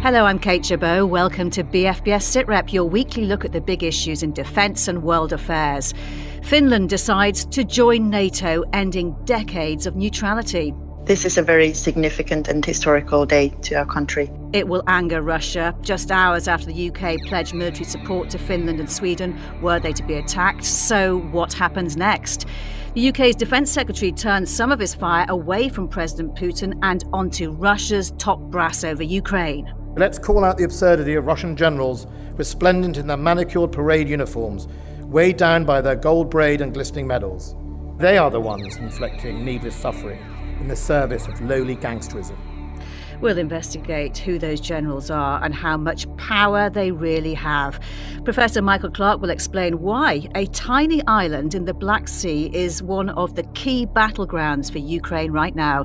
Hello, I'm Kate Chabot. Welcome to BFBS SITREP, your weekly look at the big issues in defence and world affairs. Finland decides to join NATO, ending decades of neutrality. This is a very significant and historical day to our country. It will anger Russia, just hours after the UK pledged military support to Finland and Sweden were they to be attacked. So what happens next? The UK's Defence Secretary turned some of his fire away from President Putin and onto Russia's top brass over Ukraine. Let's call out the absurdity of Russian generals resplendent in their manicured parade uniforms, weighed down by their gold braid and glistening medals. They are the ones inflicting needless suffering in the service of lowly gangsterism. We'll investigate who those generals are and how much power they really have. Professor Michael Clark will explain why a tiny island in the Black Sea is one of the key battlegrounds for Ukraine right now.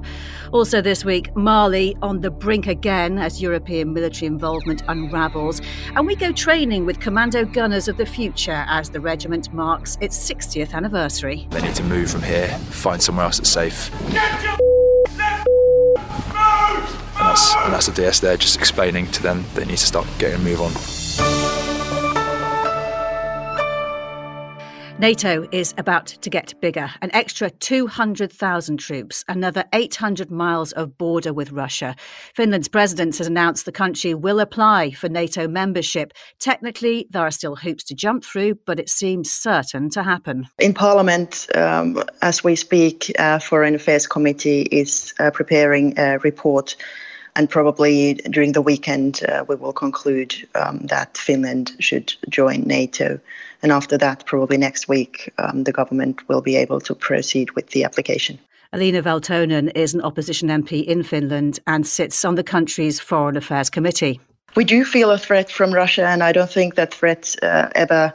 Also this week, Mali on the brink again as European military involvement unravels. And we go training with commando gunners of the future as the regiment marks its 60th anniversary. They need to move from here, find somewhere else that's safe. Get your And that's the DS there, just explaining to them they need to start getting a move on. NATO is about to get bigger. An extra 200,000 troops, another 800 miles of border with Russia. Finland's president has announced the country will apply for NATO membership. Technically, there are still hoops to jump through, but it seems certain to happen. In Parliament, as we speak, Foreign Affairs Committee is preparing a report. And probably during the weekend, we will conclude that Finland should join NATO. And after that, probably next week, the government will be able to proceed with the application. Alina Valtonen is an opposition MP in Finland and sits on the country's Foreign Affairs Committee. We do feel a threat from Russia, and I don't think that threat ever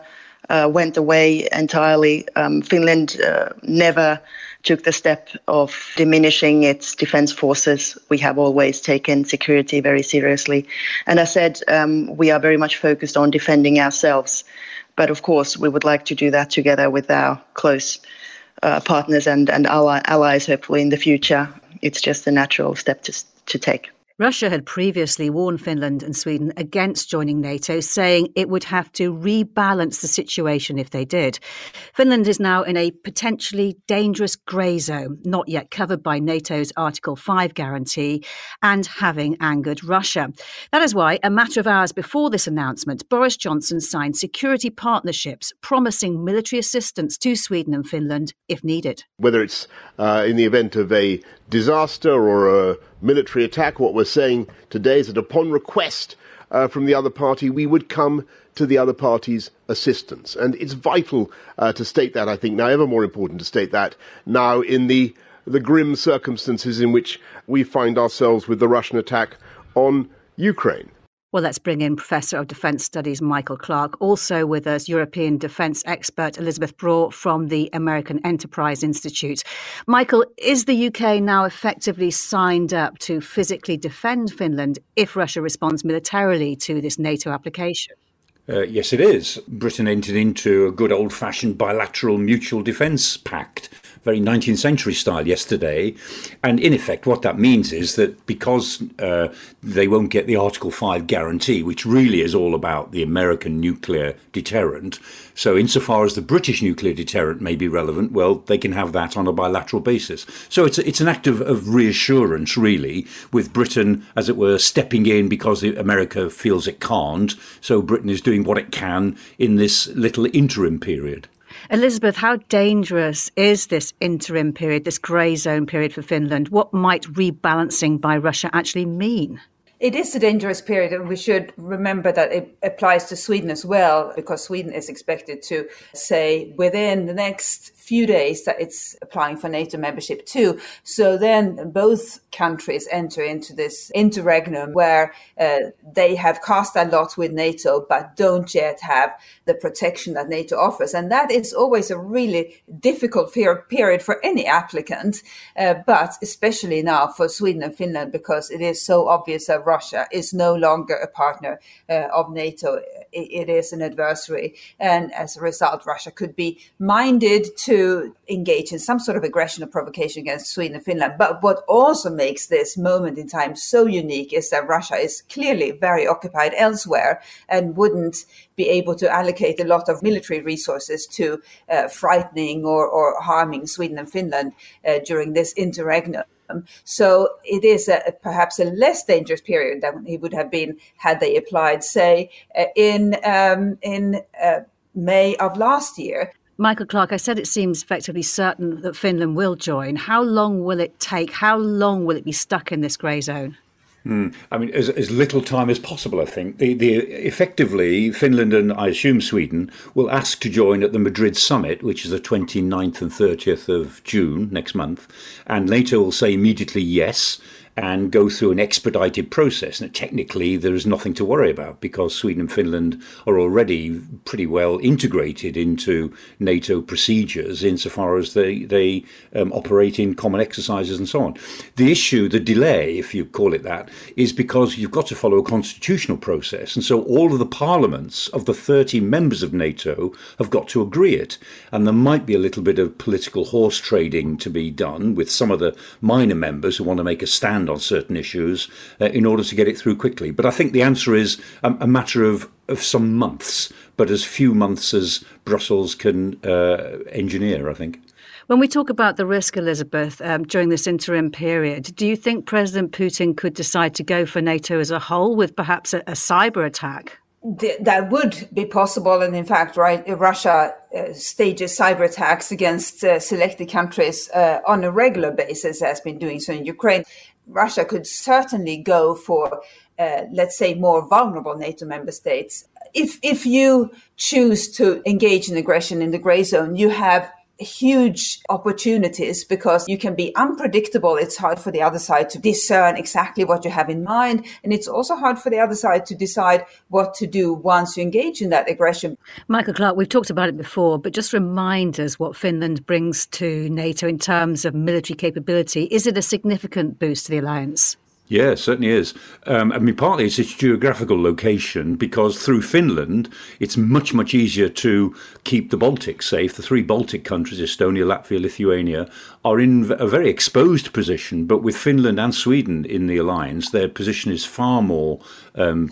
went away entirely. Finland never took the step of diminishing its defence forces. We have always taken security very seriously. And as I said, we are very much focused on defending ourselves. But of course, we would like to do that together with our close partners and allies, hopefully, in the future. It's just a natural step to take. Russia had previously warned Finland and Sweden against joining NATO, saying it would have to rebalance the situation if they did. Finland is now in a potentially dangerous grey zone, not yet covered by NATO's Article 5 guarantee, and having angered Russia. That is why, a matter of hours before this announcement, Boris Johnson signed security partnerships promising military assistance to Sweden and Finland if needed. Whether it's in the event of a disaster or a military attack, what we're saying today is that upon request from the other party, we would come to the other party's assistance. And it's vital to state that, I think, now ever more important to state that now in the grim circumstances in which we find ourselves with the Russian attack on Ukraine. Well, let's bring in Professor of Defence Studies Michael Clark, also with us European defence expert Elizabeth Braw from the American Enterprise Institute. Michael, is the UK now effectively signed up to physically defend Finland if Russia responds militarily to this NATO application? Yes, it is. Britain entered into a good old-fashioned bilateral mutual defence pact, very 19th century style, yesterday. And in effect, what that means is that because they won't get the Article 5 guarantee, which really is all about the American nuclear deterrent, so insofar as the British nuclear deterrent may be relevant, well, they can have that on a bilateral basis. So it's an act of reassurance, really, with Britain, as it were, stepping in because America feels it can't. So Britain is doing what it can in this little interim period. Elizabeth, how dangerous is this interim period, this grey zone period for Finland? What might rebalancing by Russia actually mean? It is a dangerous period, and we should remember that it applies to Sweden as well, because Sweden is expected to say within the next few days that it's applying for NATO membership too. So then both countries enter into this interregnum where they have cast a lot with NATO, but don't yet have the protection that NATO offers. And that is always a really difficult period for any applicant, but especially now for Sweden and Finland, because it is so obvious that Russia is no longer a partner of NATO. It is an adversary. And as a result, Russia could be minded to to engage in some sort of aggression or provocation against Sweden and Finland. But what also makes this moment in time so unique is that Russia is clearly very occupied elsewhere and wouldn't be able to allocate a lot of military resources to frightening or harming Sweden and Finland during this interregnum. So it is perhaps a less dangerous period than it would have been had they applied, say, in May of last year. Michael Clark, I said it seems effectively certain that Finland will join. How long will it take? How long will it be stuck in this grey zone? I mean, as little time as possible, I think. Effectively, Finland and, I assume, Sweden will ask to join at the Madrid summit, which is the 29th and 30th of June next month. And NATO will say immediately yes and go through an expedited process. And technically, there is nothing to worry about because Sweden and Finland are already pretty well integrated into NATO procedures insofar as they operate in common exercises and so on. The issue, the delay, if you call it that, is because you've got to follow a constitutional process. And so all of the parliaments of the 30 members of NATO have got to agree it. And there might be a little bit of political horse trading to be done with some of the minor members who want to make a stand on certain issues in order to get it through quickly. But I think the answer is a matter of some months, but as few months as Brussels can engineer, I think. When we talk about the risk, Elizabeth, during this interim period, do you think President Putin could decide to go for NATO as a whole with perhaps a cyber attack? That would be possible. And in fact, right, Russia stages cyber attacks against selected countries on a regular basis, has been doing so in Ukraine. Russia could certainly go for, let's say, more vulnerable NATO member states. If you choose to engage in aggression in the grey zone, you have huge opportunities because you can be unpredictable. It's hard for the other side to discern exactly what you have in mind. And it's also hard for the other side to decide what to do once you engage in that aggression. Michael Clark, we've talked about it before, but just remind us what Finland brings to NATO in terms of military capability. Is it a significant boost to the alliance? Yeah, it certainly is. I mean, partly it's its geographical location, because through Finland, it's much, much easier to keep the Baltics safe. The three Baltic countries, Estonia, Latvia, Lithuania, are in a very exposed position. But with Finland and Sweden in the alliance, their position is far more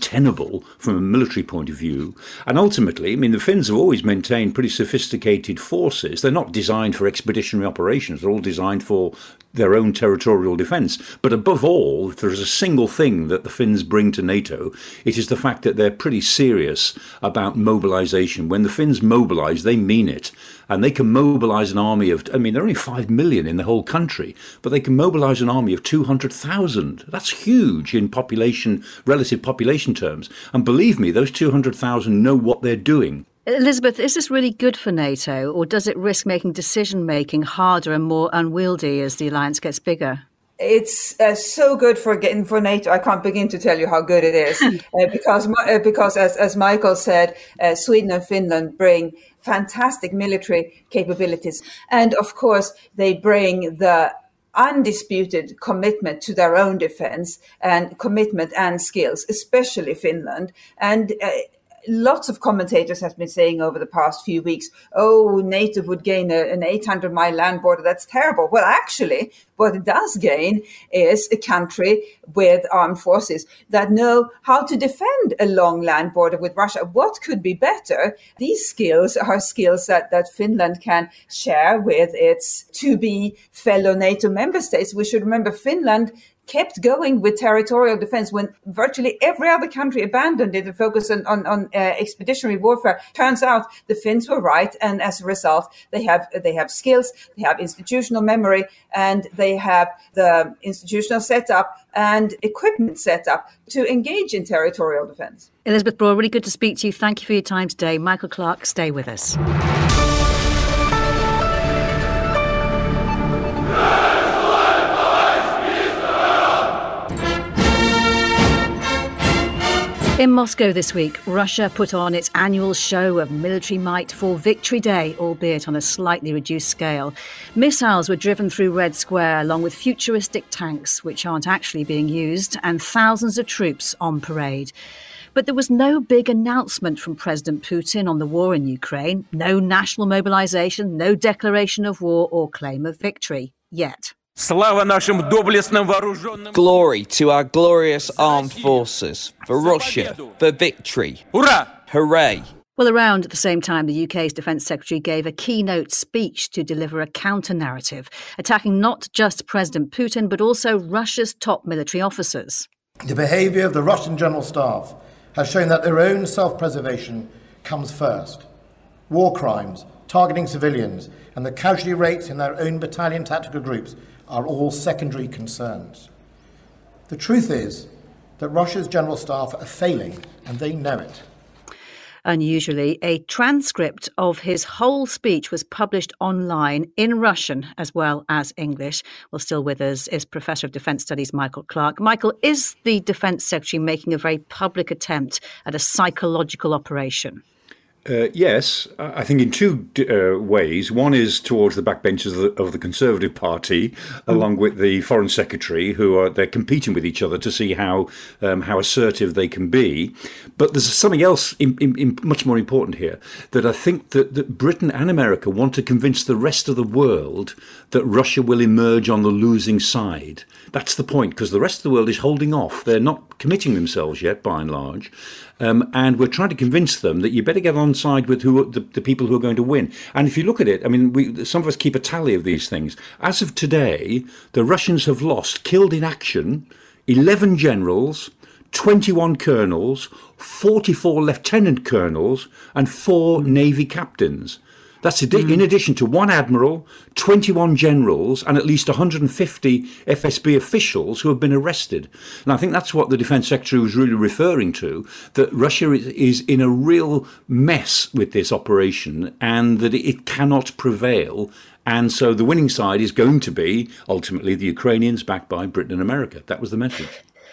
tenable from a military point of view. And ultimately, I mean, the Finns have always maintained pretty sophisticated forces. They're not designed for expeditionary operations. They're all designed for their own territorial defence. But above all, if there is a single thing that the Finns bring to NATO, it is the fact that they're pretty serious about mobilisation. When the Finns mobilise, they mean it. And they can mobilise an army of, I mean, there are only 5 million in the whole country, but they can mobilise an army of 200,000. That's huge in population, relative population terms. And believe me, those 200,000 know what they're doing. Elizabeth, is this really good for NATO, or does it risk making decision-making harder and more unwieldy as the alliance gets bigger? It's so good for NATO. I can't begin to tell you how good it is because as Michael said, Sweden and Finland bring fantastic military capabilities. And of course, they bring the undisputed commitment to their own defense and commitment and skills, especially Finland. And lots of commentators have been saying over the past few weeks, oh, NATO would gain an 800-mile land border. That's terrible. Well, actually, what it does gain is a country with armed forces that know how to defend a long land border with Russia. What could be better? These skills are skills that Finland can share with its to-be fellow NATO member states. We should remember Finland kept going with territorial defense when virtually every other country abandoned it and focused on expeditionary warfare. Turns out the Finns were right, and as a result, they have skills, they have institutional memory, and they have the institutional setup and equipment setup to engage in territorial defense. Elizabeth Braw, really good to speak to you. Thank you for your time today. Michael Clark, stay with us. In Moscow this week, Russia put on its annual show of military might for Victory Day, albeit on a slightly reduced scale. Missiles were driven through Red Square, along with futuristic tanks, which aren't actually being used, and thousands of troops on parade. But there was no big announcement from President Putin on the war in Ukraine, no national mobilization, no declaration of war or claim of victory yet. Glory to our glorious armed forces, for Russia, for victory. Hooray! Well, around at the same time, the UK's Defence Secretary gave a keynote speech to deliver a counter-narrative, attacking not just President Putin, but also Russia's top military officers. The behaviour of the Russian General Staff has shown that their own self-preservation comes first. War crimes, targeting civilians, and the casualty rates in their own battalion tactical groups are all secondary concerns. The truth is that Russia's General Staff are failing, and they know it. Unusually, a transcript of his whole speech was published online in Russian as well as English. Well, still with us is Professor of Defence Studies Michael Clark. Michael, is the Defence Secretary making a very public attempt at a psychological operation? Yes, I think in two ways. One is towards the backbenches of the Conservative Party, along with the Foreign Secretary, they're competing with each other to see how assertive they can be. But there's something else much more important here, that I think that Britain and America want to convince the rest of the world that Russia will emerge on the losing side. That's the point, because the rest of the world is holding off. They're not committing themselves yet, by and large. And we're trying to convince them that you better get on side with the people who are going to win. And if you look at it, I mean, some of us keep a tally of these things. As of today, the Russians have lost, killed in action, 11 generals, 21 colonels, 44 lieutenant colonels, and 4 Navy captains. That's in addition to 1 admiral, 21 generals, and at least 150 FSB officials who have been arrested. And I think that's what the Defence Secretary was really referring to, that Russia is in a real mess with this operation and that it cannot prevail. And so the winning side is going to be, ultimately, the Ukrainians backed by Britain and America. That was the message.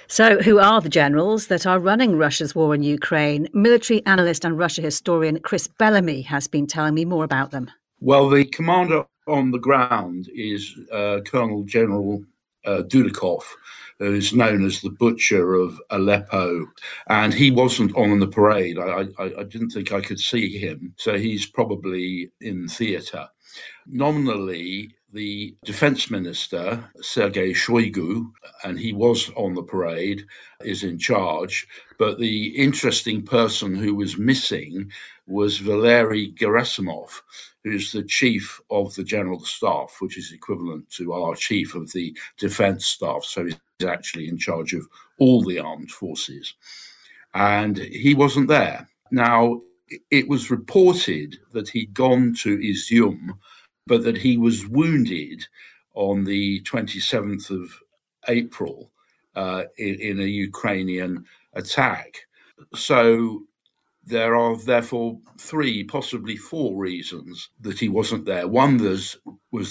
So who are the generals that are running Russia's war in Ukraine? Military analyst and Russia historian Chris Bellamy has been telling me more about them. Well, the commander on the ground is Colonel General Dudakov, who's known as the Butcher of Aleppo. And he wasn't on the parade. I didn't think I could see him. So he's probably in theatre. Nominally, the defense minister, Sergei Shoigu, and he was on the parade, is in charge. But the interesting person who was missing was Valery Gerasimov, who's the chief of the general staff, which is equivalent to our chief of the defense staff. So he's actually in charge of all the armed forces. And he wasn't there. Now, it was reported that he'd gone to Izyum, but that he was wounded on the 27th of April in a Ukrainian attack. So there are therefore 3, possibly 4 reasons that he wasn't there. One was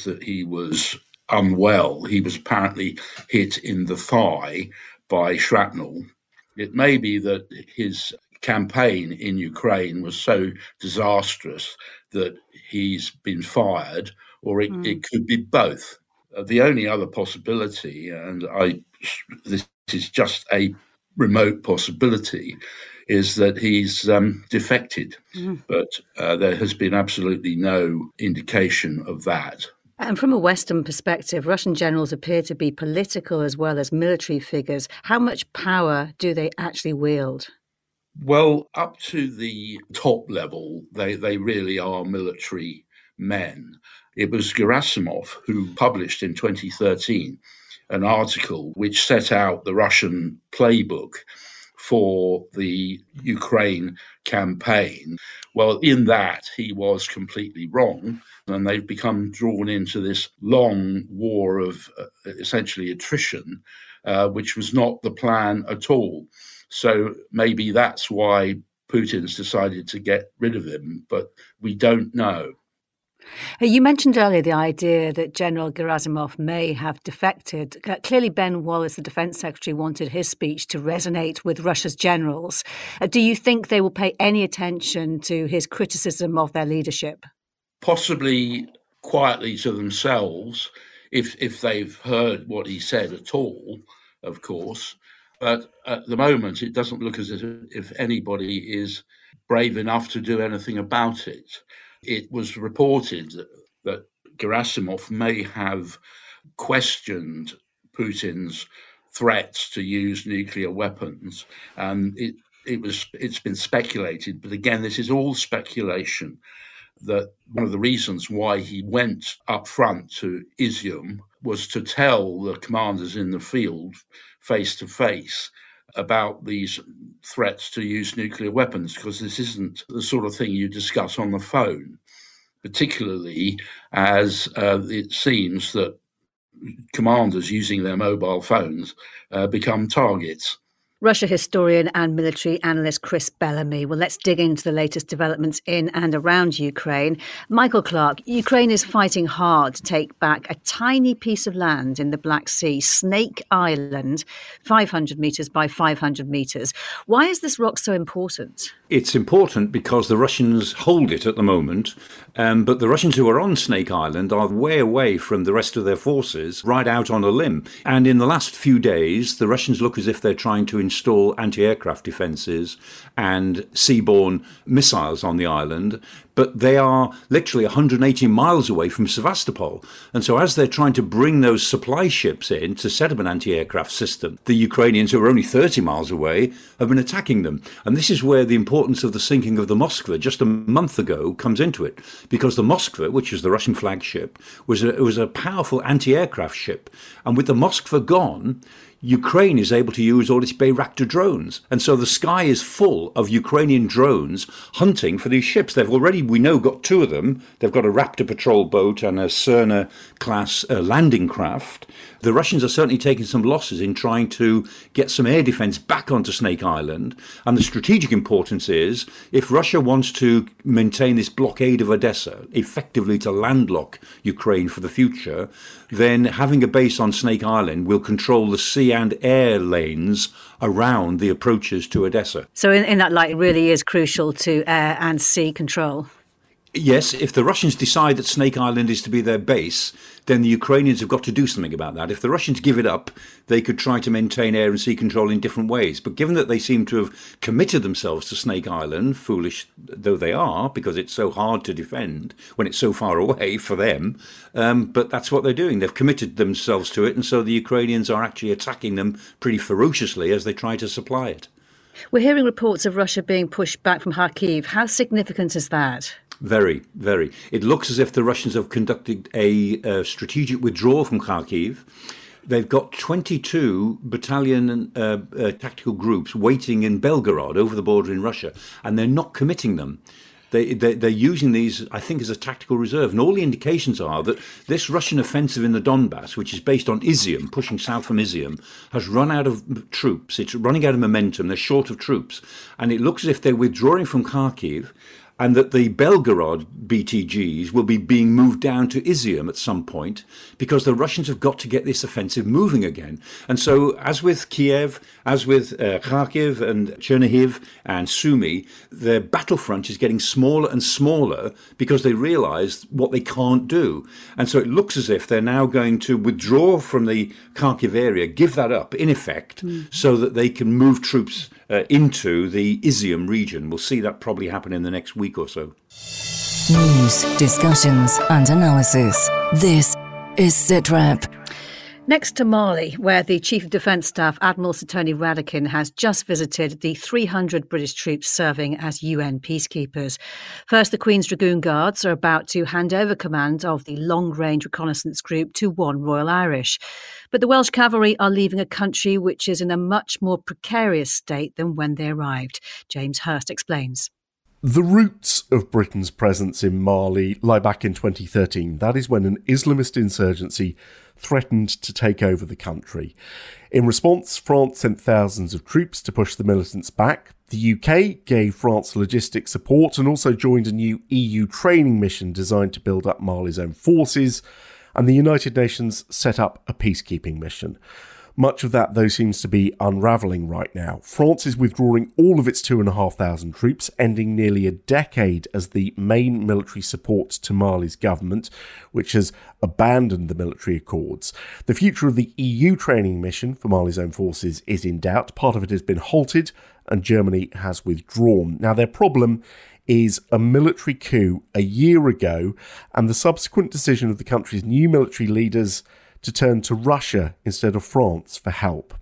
that he was unwell. He was apparently hit in the thigh by shrapnel. It may be that his campaign in Ukraine was so disastrous that he's been fired, or it could be both. The only other possibility, and this is just a remote possibility, is that he's defected. But there has been absolutely no indication of that. And from a Western perspective, Russian generals appear to be political as well as military figures. How much power do they actually wield? Well, up to the top level, they really are military men. It was Gerasimov who published in 2013 an article which set out the Russian playbook for the Ukraine campaign. Well, in that, he was completely wrong, and they've become drawn into this long war of essentially attrition, which was not the plan at all. So maybe that's why Putin's decided to get rid of him, but we don't know. You mentioned earlier the idea that General Gerasimov may have defected. Clearly, Ben Wallace, the Defence Secretary, wanted his speech to resonate with Russia's generals. Do you think they will pay any attention to his criticism of their leadership? Possibly quietly to themselves, if they've heard what he said at all, of course. But at the moment, it doesn't look as if anybody is brave enough to do anything about it. It was reported that Gerasimov may have questioned Putin's threats to use nuclear weapons. It's been speculated, but again, this is all speculation, that one of the reasons why he went up front to Izyum was to tell the commanders in the field face to face about these threats to use nuclear weapons, because this isn't the sort of thing you discuss on the phone, particularly as it seems that commanders using their mobile phones become targets. Russia historian and military analyst Chris Bellamy. Well, let's dig into the latest developments in and around Ukraine. Michael Clark, Ukraine is fighting hard to take back a tiny piece of land in the Black Sea, Snake Island, 500 metres by 500 metres. Why is this rock so important? It's important because the Russians hold it at the moment, but the Russians who are on Snake Island are way away from the rest of their forces, right out on a limb. And in the last few days, the Russians look as if they're trying to install anti-aircraft defences and seaborne missiles on the island, but they are literally 180 miles away from Sevastopol. And so as they're trying to bring those supply ships in to set up an anti-aircraft system, the Ukrainians, who are only 30 miles away, have been attacking them. And this is where the importance of the sinking of the Moskva just a month ago comes into it, because the Moskva, which is the Russian flagship, was a powerful anti-aircraft ship. And with the Moskva gone, Ukraine is able to use all its Bayraktar drones. And so the sky is full of Ukrainian drones hunting for these ships. They've already, we know, got two of them. They've got a Raptor patrol boat and a Serna-class landing craft. The Russians are certainly taking some losses in trying to get some air defence back onto Snake Island. And the strategic importance is, if Russia wants to maintain this blockade of Odessa, effectively to landlock Ukraine for the future, then having a base on Snake Island will control the sea and air lanes around the approaches to Odessa. So in that light, it really is crucial to air and sea control. Yes, if the Russians decide that Snake Island is to be their base, then the Ukrainians have got to do something about that. If the Russians give it up, they could try to maintain air and sea control in different ways. But given that they seem to have committed themselves to Snake Island, foolish though they are, because it's so hard to defend when it's so far away for them, but that's what they're doing. They've committed themselves to it, and so the Ukrainians are actually attacking them pretty ferociously as they try to supply it. We're hearing reports of Russia being pushed back from Kharkiv. How significant is that? Very, very. It looks as if the Russians have conducted a strategic withdrawal from Kharkiv. They've got 22 battalion tactical groups waiting in Belgorod over the border in Russia, and they're not committing them. They're using these, I think, as a tactical reserve. And all the indications are that this Russian offensive in the Donbass, which is based on Izium, pushing south from Izium, has run out of troops. It's running out of momentum. They're short of troops. And it looks as if they're withdrawing from Kharkiv, and that the Belgorod BTGs will be being moved down to Izium at some point, because the Russians have got to get this offensive moving again. And so, as with Kiev, as with Kharkiv and Chernihiv and Sumy, their battlefront is getting smaller and smaller because they realise what they can't do. And so it looks as if they're now going to withdraw from the Kharkiv area, give that up, in effect, so that they can move troops into the Izium region. We'll see that probably happen in the next week or so. News, discussions and analysis. This is SITREP. Next to Mali, where the Chief of Defence Staff, Admiral Sir Tony Radakin, has just visited the 300 British troops serving as UN peacekeepers. First, the Queen's Dragoon Guards are about to hand over command of the long-range reconnaissance group to One Royal Irish. But the Welsh Cavalry are leaving a country which is in a much more precarious state than when they arrived. James Hurst explains. The roots of Britain's presence in Mali lie back in 2013. That is when an Islamist insurgency threatened to take over the country. In response, France sent thousands of troops to push the militants back. The UK gave France logistic support and also joined a new EU training mission designed to build up Mali's own forces. And the United Nations set up a peacekeeping mission. Much of that, though, seems to be unravelling right now. France is withdrawing all of its 2,500 troops, ending nearly a decade as the main military support to Mali's government, which has abandoned the military accords. The future of the EU training mission for Mali's own forces is in doubt. Part of it has been halted, and Germany has withdrawn. Now, their problem is a military coup a year ago, and the subsequent decision of the country's new military leaders to turn to Russia instead of France for help.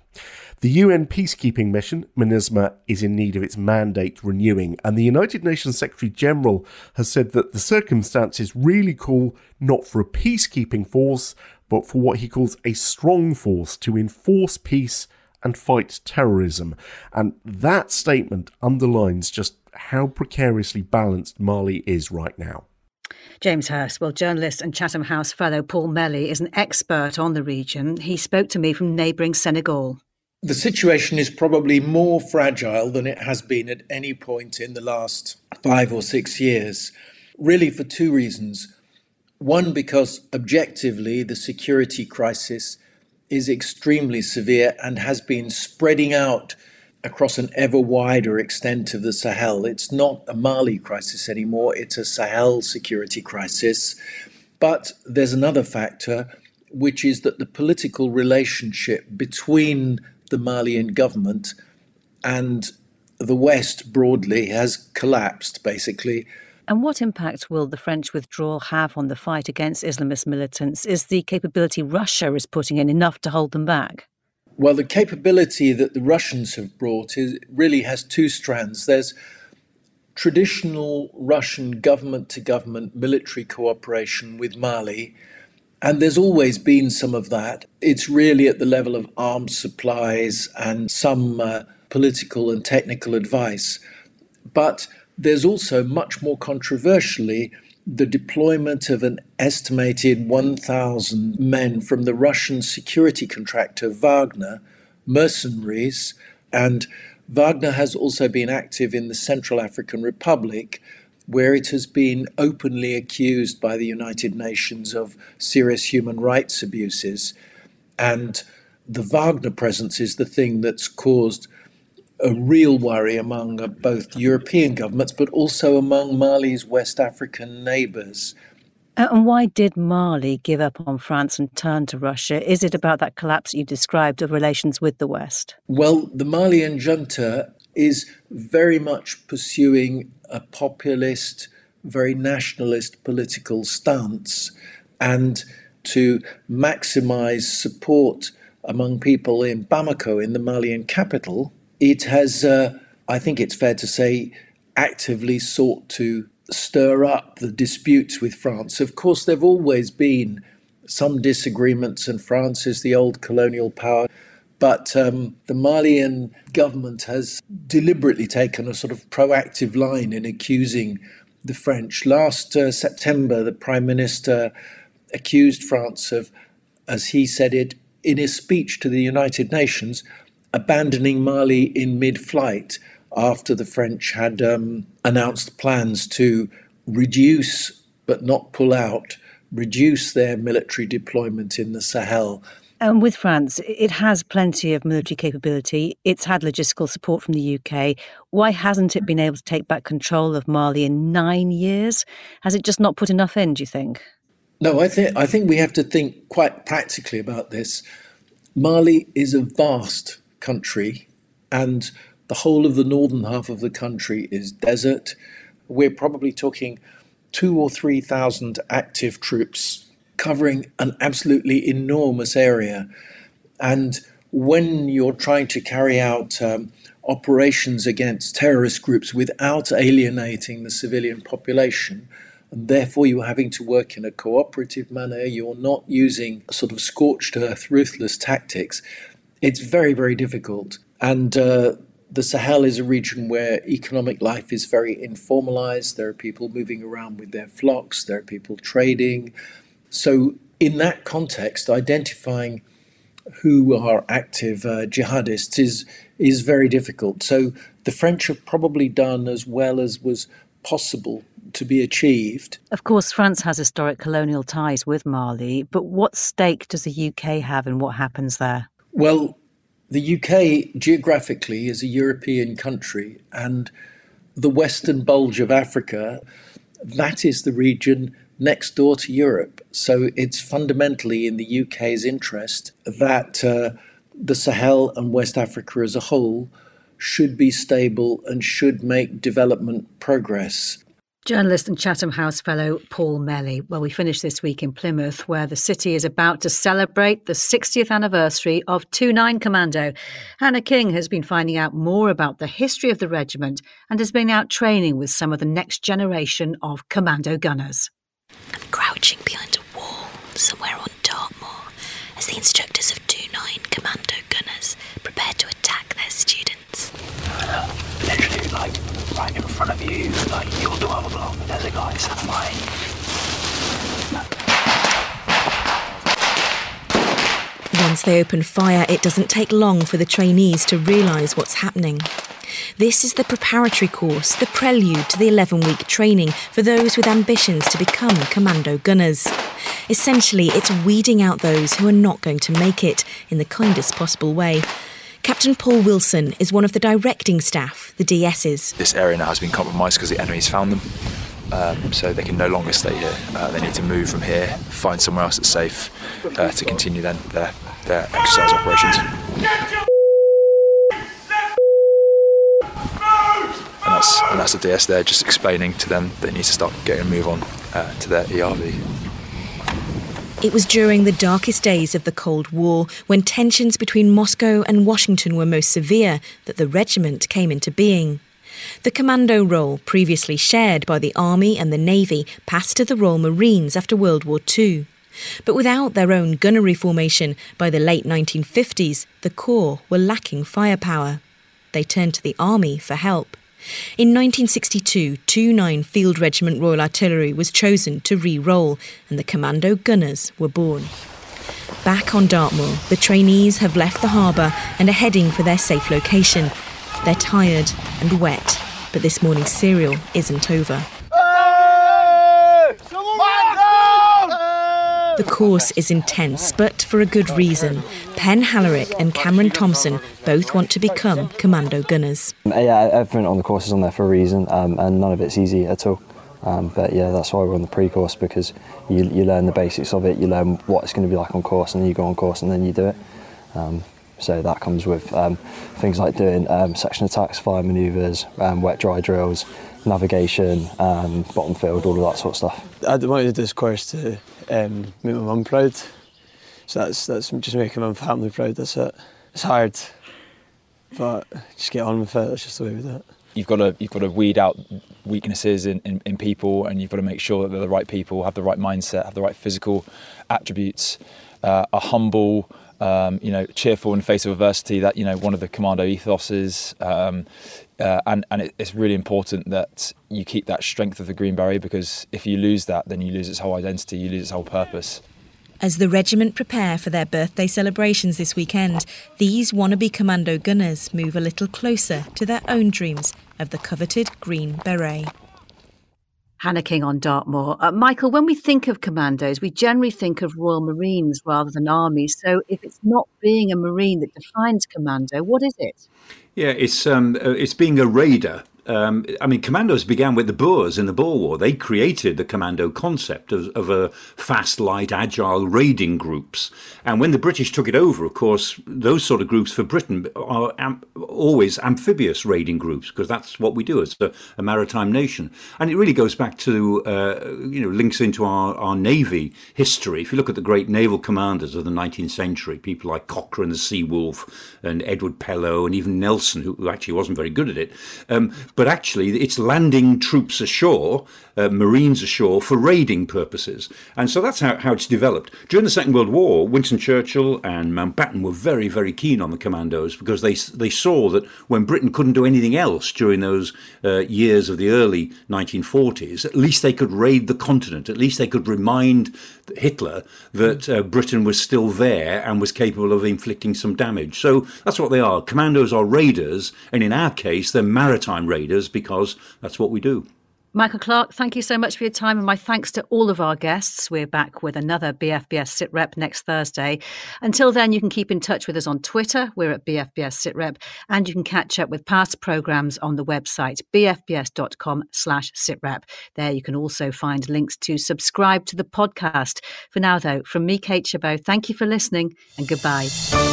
The UN peacekeeping mission, MINUSMA, is in need of its mandate renewing, and the United Nations Secretary-General has said that the circumstances really call not for a peacekeeping force, but for what he calls a strong force to enforce peace and fight terrorism. And that statement underlines just how precariously balanced Mali is right now. James Hurst. Well, journalist and Chatham House fellow Paul Melly is an expert on the region. He spoke to me from neighbouring Senegal. The situation is probably more fragile than it has been at any point in the last 5 or 6 years, really for two reasons. One, because objectively the security crisis is extremely severe and has been spreading out across an ever wider extent of the Sahel. It's not a Mali crisis anymore, it's a Sahel security crisis. But there's another factor, which is that the political relationship between the Malian government and the West broadly has collapsed, basically. And what impact will the French withdrawal have on the fight against Islamist militants? Is the capability Russia is putting in enough to hold them back? Well, the capability that the Russians have brought really has two strands. There's traditional Russian government-to-government military cooperation with Mali, and there's always been some of that. It's really at the level of arms supplies and some political and technical advice. But there's also, much more controversially, the deployment of an estimated 1,000 men from the Russian security contractor Wagner, mercenaries, and Wagner has also been active in the Central African Republic, where it has been openly accused by the United Nations of serious human rights abuses. And the Wagner presence is the thing that's caused a real worry among both European governments, but also among Mali's West African neighbours. And why did Mali give up on France and turn to Russia? Is it about that collapse you described of relations with the West? Well, the Malian junta is very much pursuing a populist, very nationalist political stance, and to maximise support among people in Bamako, in the Malian capital, it has, I think it's fair to say, actively sought to stir up the disputes with France. Of course, there have always been some disagreements, and France is the old colonial power. But the Malian government has deliberately taken a sort of proactive line in accusing the French. Last September, the Prime Minister accused France of, as he said it, in his speech to the United Nations, abandoning Mali in mid-flight after the French had announced plans to reduce, but not pull out, reduce their military deployment in the Sahel. And with France, it has plenty of military capability. It's had logistical support from the UK. Why hasn't it been able to take back control of Mali in 9 years? Has it just not put enough in, do you think? No, I think we have to think quite practically about this. Mali is a vast country, and the whole of the northern half of the country is desert. We're probably talking 2,000 or 3,000 active troops covering an absolutely enormous area. And when you're trying to carry out operations against terrorist groups without alienating the civilian population, and therefore you're having to work in a cooperative manner, you're not using sort of scorched earth, ruthless tactics, it's very, very difficult. And the Sahel is a region where economic life is very informalised. There are people moving around with their flocks. There are people trading. So in that context, identifying who are active jihadists is very difficult. So the French have probably done as well as was possible to be achieved. Of course, France has historic colonial ties with Mali, but what stake does the UK have in what happens there? Well, the UK geographically is a European country, and the western bulge of Africa, that is the region next door to Europe. So it's fundamentally in the UK's interest that the Sahel and West Africa as a whole should be stable and should make development progress. Journalist and Chatham House fellow Paul Melly. Well, we finished this week in Plymouth, where the city is about to celebrate the 60th anniversary of 29 Commando. Hannah King has been finding out more about the history of the regiment and has been out training with some of the next generation of commando gunners. I'm crouching behind a wall somewhere on Dartmoor as the instructors of 29 Commando gunners prepare to attack their students. Literally, right in front of you, you're 12 o'clock, there's a guy sat by. Once they open fire, it doesn't take long for the trainees to realise what's happening. This is the preparatory course, the prelude to the 11-week training for those with ambitions to become commando gunners. Essentially, it's weeding out those who are not going to make it in the kindest possible way. Captain Paul Wilson is one of the directing staff, the DSs. This area now has been compromised because the enemy's found them, so they can no longer stay here. They need to move from here, find somewhere else that's safe to continue then their exercise operations. And that's the DS there, just explaining to them they need to start getting a move on to their ERV. It was during the darkest days of the Cold War, when tensions between Moscow and Washington were most severe, that the regiment came into being. The commando role, previously shared by the Army and the Navy, passed to the Royal Marines after World War II. But without their own gunnery formation, by the late 1950s, the Corps were lacking firepower. They turned to the Army for help. In 1962, 29 Field Regiment Royal Artillery was chosen to re-roll, and the Commando Gunners were born. Back on Dartmoor, the trainees have left the harbour and are heading for their safe location. They're tired and wet, but this morning's serial isn't over. The course is intense, but for a good reason. Penn Hallerick and Cameron Thompson both want to become commando gunners. Yeah, everything on the course is on there for a reason, and none of it's easy at all. But yeah, that's why we're on the pre-course, because you learn the basics of it, you learn what it's going to be like on course, and then you go on course and then you do it. So that comes with things like doing section attacks, fire manoeuvres, wet-dry drills, navigation, bottom field, all of that sort of stuff. I wanted this course to make my mum proud, so that's just making my family proud, that's it. It's hard, but just get on with it, that's just the way we do it. You've got to weed out weaknesses in people, and you've got to make sure that they're the right people, have the right mindset, have the right physical attributes, are humble, cheerful in the face of adversity, that, one of the commando ethoses. And it's really important that you keep that strength of the Green Beret, because if you lose that, then you lose its whole identity, you lose its whole purpose. As the regiment prepare for their birthday celebrations this weekend, these wannabe commando gunners move a little closer to their own dreams of the coveted Green Beret. Hannah King on Dartmoor. Michael, when we think of commandos, we generally think of Royal Marines rather than armies. So if it's not being a Marine that defines commando, what is it? Yeah, it's being a raider. Commandos began with the Boers in the Boer War. They created the commando concept of a fast, light, agile raiding groups. And when the British took it over, of course, those sort of groups for Britain are always amphibious raiding groups, because that's what we do as a maritime nation. And it really goes back to, links into our Navy history. If you look at the great naval commanders of the 19th century, people like Cochrane the Sea Wolf and Edward Pellew and even Nelson, who actually wasn't very good at it, but actually, it's landing troops ashore, Marines ashore, for raiding purposes. And so that's how it's developed. During the Second World War, Winston Churchill and Mountbatten were very, very keen on the commandos, because they saw that when Britain couldn't do anything else during those years of the early 1940s, at least they could raid the continent. At least they could remind Hitler that Britain was still there and was capable of inflicting some damage. So that's what they are. Commandos are raiders, and in our case, they're maritime raiders, because that's what we do. Michael Clark, thank you so much for your time, and my thanks to all of our guests. We're back with another BFBS SITREP next Thursday. Until then, you can keep in touch with us on Twitter. We're at BFBS SITREP, and you can catch up with past programmes on the website bfbs.com/SITREP. There you can also find links to subscribe to the podcast. For now, though, from me, Kate Chabot, thank you for listening and goodbye.